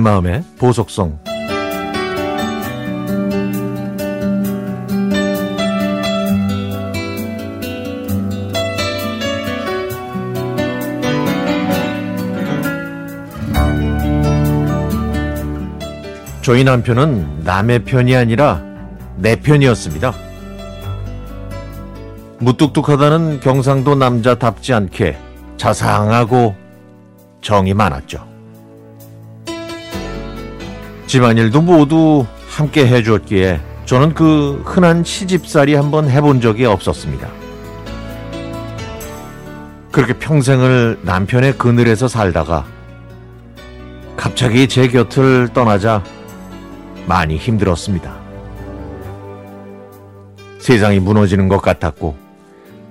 내 마음의 보석성. 저희 남편은 남의 편이 아니라 내 편이었습니다. 무뚝뚝하다는 경상도 남자답지 않게 자상하고 정이 많았죠. 집안일도 모두 함께 해줬기에 저는 그 흔한 시집살이 한번 해본 적이 없었습니다. 그렇게 평생을 남편의 그늘에서 살다가 갑자기 제 곁을 떠나자 많이 힘들었습니다. 세상이 무너지는 것 같았고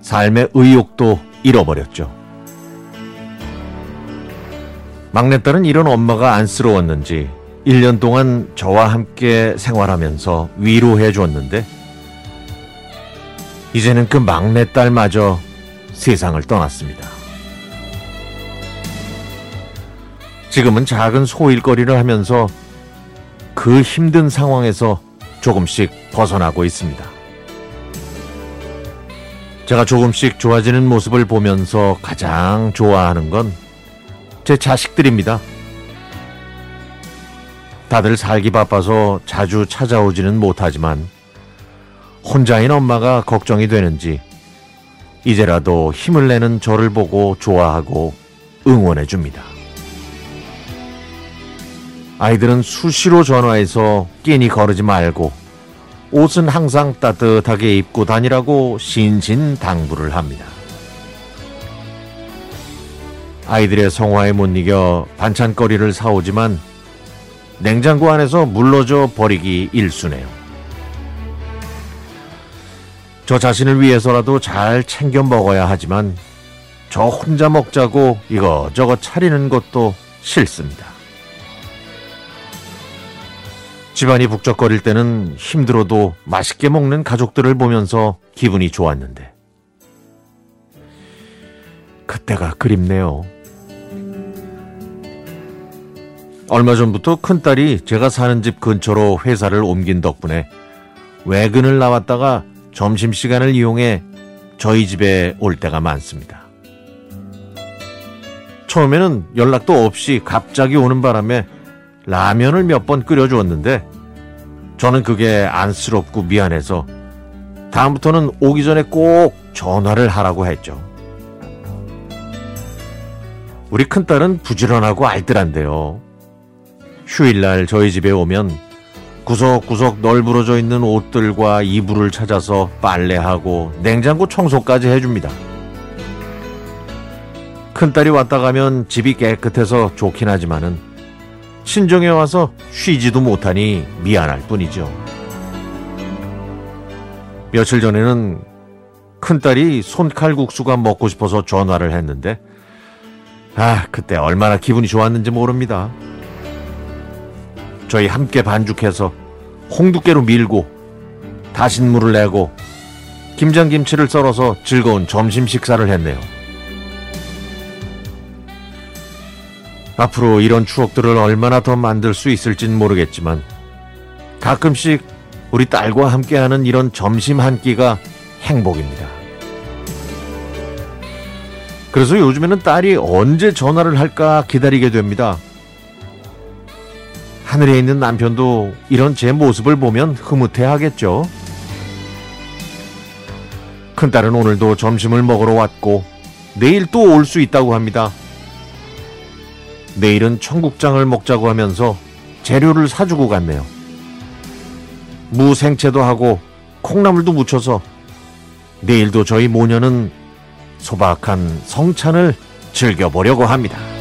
삶의 의욕도 잃어버렸죠. 막내딸은 이런 엄마가 안쓰러웠는지 1년 동안 저와 함께 생활하면서 위로해 줬는데 이제는 그 막내딸마저 세상을 떠났습니다. 지금은 작은 소일거리를 하면서 그 힘든 상황에서 조금씩 벗어나고 있습니다. 제가 조금씩 좋아지는 모습을 보면서 가장 좋아하는 건 제 자식들입니다. 다들 살기 바빠서 자주 찾아오지는 못하지만 혼자인 엄마가 걱정이 되는지 이제라도 힘을 내는 저를 보고 좋아하고 응원해 줍니다. 아이들은 수시로 전화해서 끼니 거르지 말고 옷은 항상 따뜻하게 입고 다니라고 신신당부를 합니다. 아이들의 성화에 못 이겨 반찬거리를 사오지만 냉장고 안에서 물러져 버리기 일쑤네요. 저 자신을 위해서라도 잘 챙겨 먹어야 하지만 저 혼자 먹자고 이것저것 차리는 것도 싫습니다. 집안이 북적거릴 때는 힘들어도 맛있게 먹는 가족들을 보면서 기분이 좋았는데 그때가 그립네요. 얼마 전부터 큰딸이 제가 사는 집 근처로 회사를 옮긴 덕분에 외근을 나왔다가 점심시간을 이용해 저희 집에 올 때가 많습니다. 처음에는 연락도 없이 갑자기 오는 바람에 라면을 몇 번 끓여주었는데 저는 그게 안쓰럽고 미안해서 다음부터는 오기 전에 꼭 전화를 하라고 했죠. 우리 큰딸은 부지런하고 알뜰한데요. 휴일날 저희 집에 오면 구석구석 널브러져 있는 옷들과 이불을 찾아서 빨래하고 냉장고 청소까지 해줍니다. 큰딸이 왔다 가면 집이 깨끗해서 좋긴 하지만은 친정에 와서 쉬지도 못하니 미안할 뿐이죠. 며칠 전에는 큰딸이 손칼국수가 먹고 싶어서 전화를 했는데 그때 얼마나 기분이 좋았는지 모릅니다. 저희 함께 반죽해서 홍두깨로 밀고 다신물을 내고 김장김치를 썰어서 즐거운 점심 식사를 했네요. 앞으로 이런 추억들을 얼마나 더 만들 수 있을진 모르겠지만 가끔씩 우리 딸과 함께하는 이런 점심 한 끼가 행복입니다. 그래서 요즘에는 딸이 언제 전화를 할까 기다리게 됩니다. 하늘에 있는 남편도 이런 제 모습을 보면 흐뭇해하겠죠. 큰딸은 오늘도 점심을 먹으러 왔고 내일 또 올 수 있다고 합니다. 내일은 청국장을 먹자고 하면서 재료를 사주고 갔네요. 무생채도 하고 콩나물도 무쳐서 내일도 저희 모녀는 소박한 성찬을 즐겨보려고 합니다.